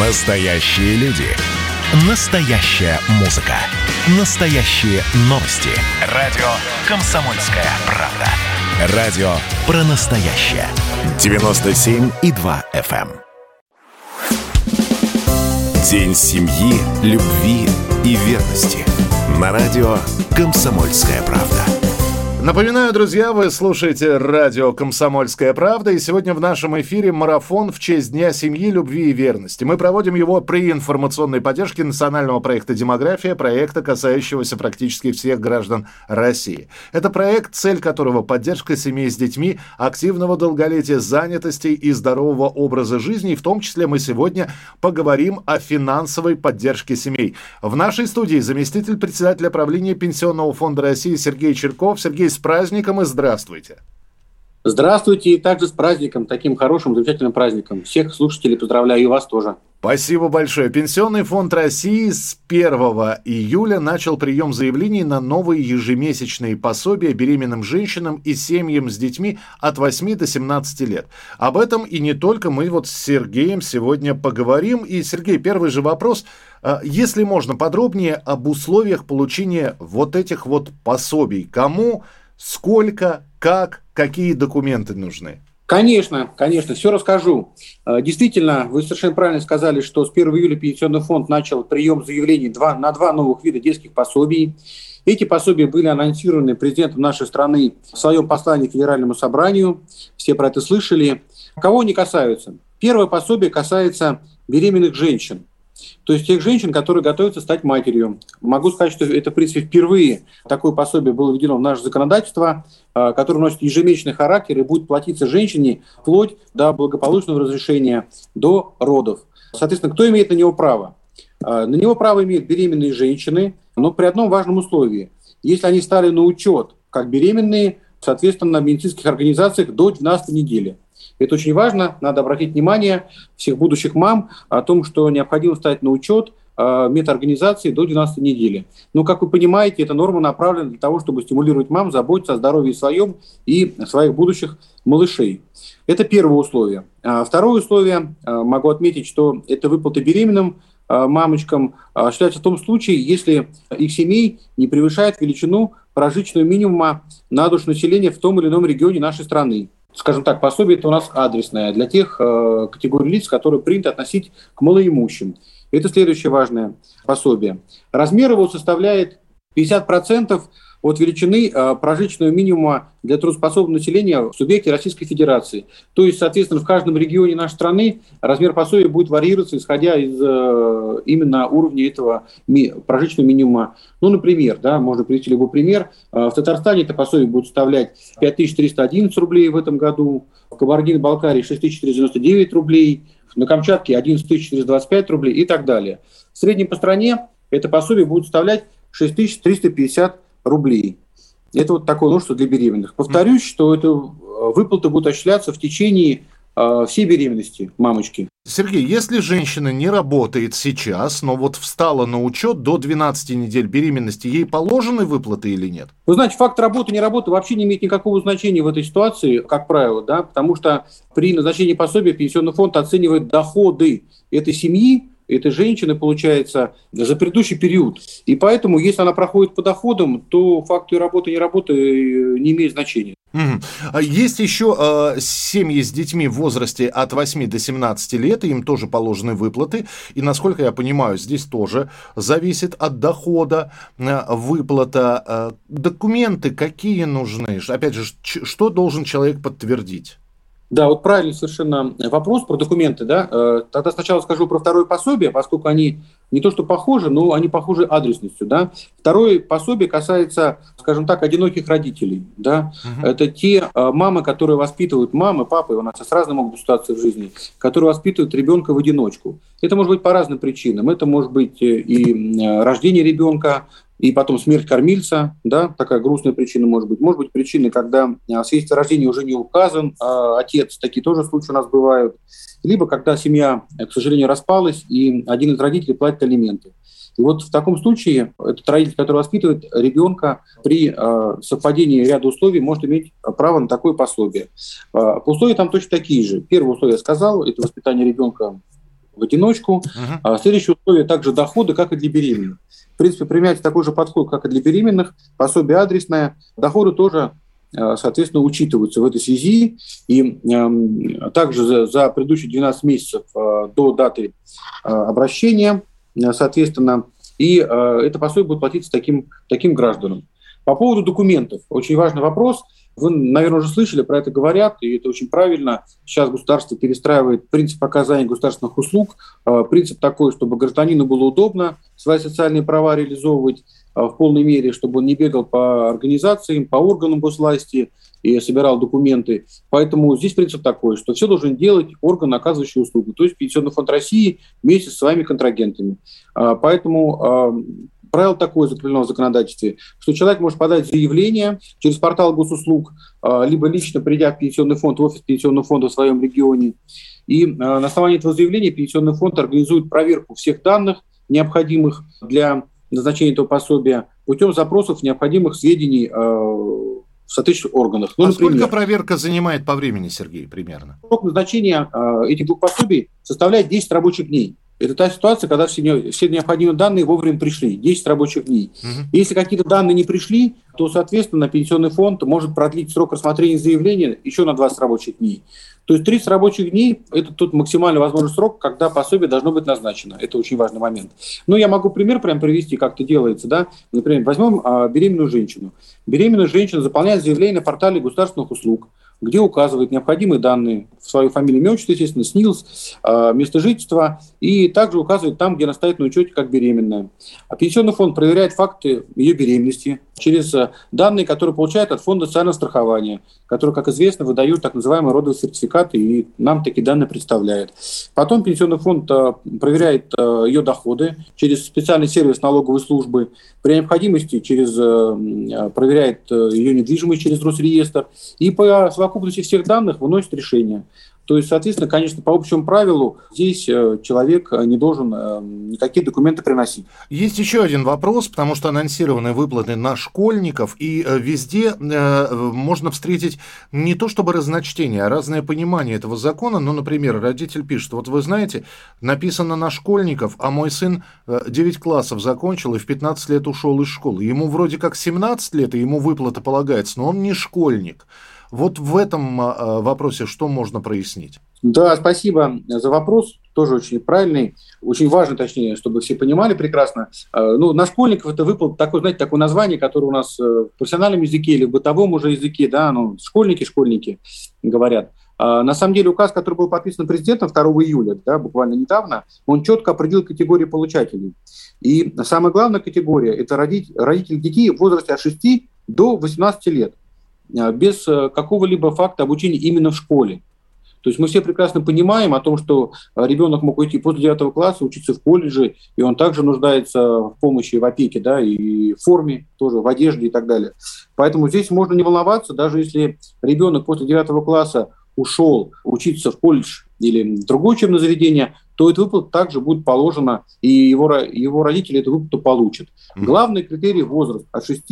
Настоящие люди. Настоящая музыка. Настоящие новости. Радио «Комсомольская правда». Радио про настоящее. 97,2 FM. День семьи, любви и верности. На радио «Комсомольская правда». Напоминаю, друзья, вы слушаете радио «Комсомольская правда», и сегодня в нашем эфире марафон в честь Дня семьи, любви и верности. Мы проводим его при информационной поддержке национального проекта «Демография», проекта, касающегося практически всех граждан России. Это проект, цель которого – поддержка семей с детьми, активного долголетия, занятости и здорового образа жизни. И в том числе мы сегодня поговорим о финансовой поддержке семей. В нашей студии заместитель председателя правления Пенсионного фонда России Сергей Чирков. Сергей, с праздником и здравствуйте. Здравствуйте, и также с праздником, таким хорошим, замечательным праздником. Всех слушателей поздравляю, и вас тоже. Спасибо большое. Пенсионный фонд России с 1 июля начал прием заявлений на новые ежемесячные пособия беременным женщинам и семьям с детьми от 8 до 17 лет. Об этом и не только мы вот с Сергеем сегодня поговорим. И, Сергей, первый же вопрос. Если можно, подробнее об условиях получения вот этих вот пособий. Кому, сколько, как, какие документы нужны? Конечно, все расскажу. Действительно, вы совершенно правильно сказали, что с 1 июля Пенсионный фонд начал прием заявлений на два новых вида детских пособий. Эти пособия были анонсированы президентом нашей страны в своем послании к Федеральному собранию. Все про это слышали. Кого они касаются? Первое пособие касается беременных женщин. То есть тех женщин, которые готовятся стать матерью. Могу сказать, что это, в принципе, впервые такое пособие было введено в наше законодательство, которое носит ежемесячный характер и будет платиться женщине вплоть до благополучного разрешения, до родов. Соответственно, кто имеет на него право? На него право имеют беременные женщины, но при одном важном условии. Если они стали на учет как беременные, соответственно, в медицинских организациях до 12 недели. Это очень важно, надо обратить внимание всех будущих мам о том, что необходимо встать на учет медорганизации до 12 недели. Но, как вы понимаете, эта норма направлена для того, чтобы стимулировать мам заботиться о здоровье своем и своих будущих малышей. Это первое условие. Второе условие, могу отметить, что это выплаты беременным мамочкам осуществляются в том случае, если их семей не превышает величину прожиточного минимума на душу населения в том или ином регионе нашей страны. Скажем так, пособие это у нас адресное для тех категорий лиц, которые принято относить к малоимущим. Это следующее важное пособие. Размер его составляет 50% от величины прожиточного минимума для трудоспособного населения в субъекте Российской Федерации. То есть, соответственно, в каждом регионе нашей страны размер пособия будет варьироваться, исходя из именно уровня этого прожиточного минимума. Ну, например, да, можно привести любой пример. В Татарстане это пособие будет составлять 5311 рублей в этом году, в Кабардино-Балкарии 6499 рублей, на Камчатке 11425 рублей и так далее. В среднем по стране это пособие будет составлять 6350 рублей. Это вот такое нужно для беременных. Повторюсь, что это выплаты будут осуществляться в течение всей беременности мамочки. Сергей, если женщина не работает сейчас, но вот встала на учет до 12 недель беременности, ей положены выплаты или нет? Вы знаете, факт работы, не работы вообще не имеет никакого значения в этой ситуации, как правило, да, потому что при назначении пособия Пенсионный фонд оценивает доходы этой семьи, этой женщины, получается, за предыдущий период. И поэтому, если она проходит по доходам, то факт ее работы, не работы не имеет значения. Есть еще семьи с детьми в возрасте от 8 до 17 лет, и им тоже положены выплаты. И, насколько я понимаю, здесь тоже зависит от дохода выплата. Документы какие нужны? Опять же, что должен человек подтвердить? Да, вот правильный совершенно вопрос про документы, да. Тогда сначала скажу про второе пособие, поскольку они не то что похожи, но они похожи адресностью, да. Второе пособие касается, скажем так, одиноких родителей, да. Это те мамы, которые воспитывают, мамы, папы, у нас сейчас разные могут быть ситуации в жизни, которые воспитывают ребенка в одиночку. Это может быть по разным причинам. Это может быть и рождение ребенка, и потом смерть кормильца, да, такая грустная причина может быть. Может быть причины, когда свидетельство о рождении уже не указан, а отец, такие тоже случаи у нас бывают. Либо когда семья, к сожалению, распалась, и один из родителей платит алименты. И вот в таком случае этот родитель, который воспитывает ребенка, при совпадении ряда условий может иметь право на такое пособие. Условия там точно такие же. Первое условие я сказал, это воспитание ребенка в одиночку. Uh-huh. Следующее условие также доходы, как и для беременных. В принципе, применяется такой же подход, как и для беременных. Пособие адресное, доходы тоже, соответственно, учитываются в этой связи. И также за предыдущие 12 месяцев до даты обращения, соответственно, и это пособие будет платиться таким гражданам. По поводу документов. Очень важный вопрос. Вы, наверное, уже слышали, про это говорят, и это очень правильно. Сейчас государство перестраивает принцип оказания государственных услуг. Принцип такой, чтобы гражданину было удобно свои социальные права реализовывать в полной мере, чтобы он не бегал по организациям, по органам госвласти и собирал документы. Поэтому здесь принцип такой, что все должен делать орган, оказывающий услугу, то есть Пенсионный фонд России вместе со своими контрагентами. Поэтому правило такое закреплено в законодательстве, что человек может подать заявление через портал госуслуг, либо лично придя в Пенсионный фонд, в офис Пенсионного фонда в своем регионе. И на основании этого заявления Пенсионный фонд организует проверку всех данных, необходимых для назначения этого пособия, путем запросов необходимых сведений в соответствующих органах. Ну, например, сколько проверка занимает по времени, Сергей, примерно? Срок назначения этих двух пособий составляет 10 рабочих дней. Это та ситуация, когда все необходимые данные вовремя пришли, 10 рабочих дней. Угу. Если какие-то данные не пришли, то, соответственно, Пенсионный фонд может продлить срок рассмотрения заявления еще на 20 рабочих дней. То есть 30 рабочих дней – это тот максимально возможный срок, когда пособие должно быть назначено. Это очень важный момент. Но я могу пример прям привести, как это делается. Да? Например, возьмем беременную женщину. Беременная женщина заполняет заявление на портале государственных услуг, где указывает необходимые данные, свою фамилию, имя, отчество, естественно, СНИЛС, место жительства, и также указывает там, где она стоит на учете как беременная. А Пенсионный фонд проверяет факты ее беременности через данные, которые получает от Фонда социального страхования, который, как известно, выдает так называемые родовые сертификаты и нам такие данные представляет. Потом Пенсионный фонд проверяет ее доходы через специальный сервис налоговой службы, при необходимости проверяет ее недвижимость через Росреестр и по совокупности всех данных выносит решение. То есть, соответственно, конечно, по общему правилу здесь человек не должен никакие документы приносить. Есть еще один вопрос, потому что анонсированы выплаты на школьников, и везде можно встретить не то чтобы разночтение, а разное понимание этого закона. Ну, например, родитель пишет, вот вы знаете, написано на школьников, а мой сын 9 классов закончил и в 15 лет ушел из школы. Ему вроде как 17 лет, и ему выплата полагается, но он не школьник. Вот в этом вопросе что можно прояснить? Да, спасибо за вопрос, тоже очень правильный, очень важно, точнее, чтобы все понимали прекрасно. Ну, на школьников это выплата, такое название, которое у нас в профессиональном языке или в бытовом уже языке, да, ну, школьники говорят. На самом деле указ, который был подписан президентом 2 июля, да, буквально недавно, он четко определил категории получателей. И самая главная категория – это родители детей в возрасте от 6 до 18 лет, без какого-либо факта обучения именно в школе. То есть мы все прекрасно понимаем о том, что ребенок мог уйти после 9 класса, учиться в колледже, и он также нуждается в помощи, в опеке, да, и в форме тоже, в одежде и так далее. Поэтому здесь можно не волноваться, даже если ребенок после 9 класса ушел учиться в колледж или в другое учебное заведение, то эта выплата также будет положена, и его родители эту выплату получат. Mm-hmm. Главный критерий – возраст от 6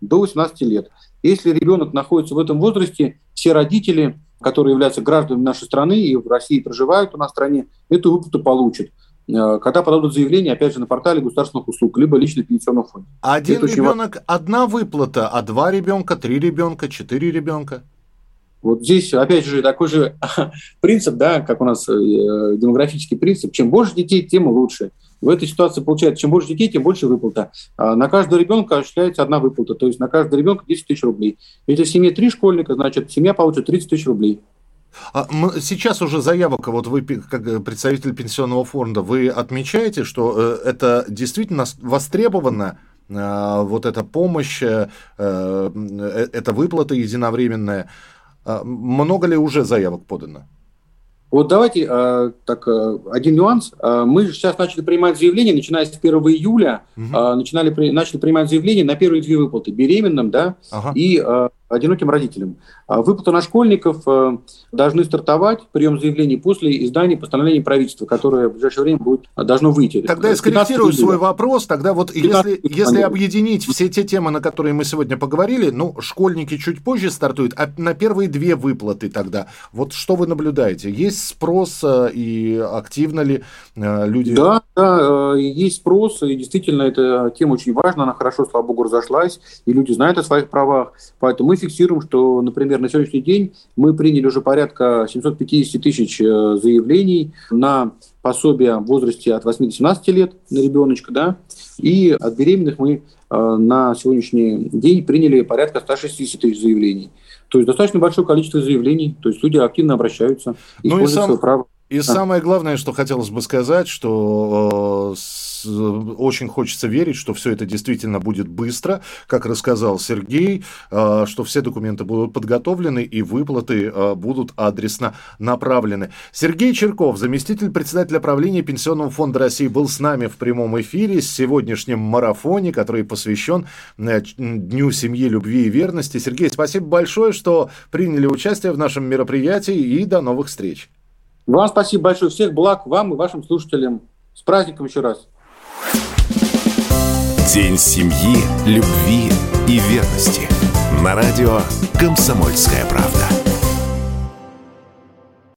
до 18 лет. Если ребенок находится в этом возрасте, все родители, которые являются гражданами нашей страны и в России проживают у нас в стране, эту выплату получат, когда подадут заявление, опять же, на портале государственных услуг, либо лично в Пенсионном фонде. Один ребенок – одна выплата, а 2 ребенка, 3 ребенка, 4 ребенка. Вот здесь, опять же, такой же принцип, да, как у нас демографический принцип. Чем больше детей, тем лучше. В этой ситуации получается, чем больше детей, тем больше выплата. На каждого ребенка осуществляется одна выплата, то есть на каждого ребенка 10 тысяч рублей. Если в семье 3 школьника, значит, семья получит 30 тысяч рублей. Сейчас уже заявок, вот вы, как представитель Пенсионного фонда, вы отмечаете, что это действительно востребовано, вот эта помощь, эта выплата единовременная. Много ли уже заявок подано? Вот давайте один нюанс. Мы же сейчас начали принимать заявления, начиная с 1 июля, начали принимать заявления на первые 2 выплаты беременным, да, ага. и одиноким родителям. Выплаты на школьников должны стартовать прием заявлений после издания постановления правительства, которое в ближайшее время должно выйти. Тогда я скорректирую свой вопрос. Тогда вот если объединить все те темы, на которые мы сегодня поговорили, ну, школьники чуть позже стартуют, а на первые две выплаты тогда. Вот что вы наблюдаете? Есть спрос и активно ли люди... Да, есть спрос, и действительно эта тема очень важна, она хорошо, слава богу, разошлась, и люди знают о своих правах, поэтому мы фиксируем, что, например, на сегодняшний день мы приняли уже порядка 750 тысяч заявлений на пособие в возрасте от 8 до 17 лет на ребеночка, да, и от беременных мы на сегодняшний день приняли порядка 160 тысяч заявлений. То есть достаточно большое количество заявлений, то есть люди активно обращаются, используют свое право. И самое главное, что хотелось бы сказать, что очень хочется верить, что все это действительно будет быстро, как рассказал Сергей, что все документы будут подготовлены и выплаты будут адресно направлены. Сергей Чирков, заместитель председателя правления Пенсионного фонда России, был с нами в прямом эфире в сегодняшнем марафоне, который посвящен Дню семьи, любви и верности. Сергей, спасибо большое, что приняли участие в нашем мероприятии, и до новых встреч. Вам спасибо большое. Всех благ вам и вашим слушателям. С праздником еще раз. День семьи, любви и верности. На радио «Комсомольская правда».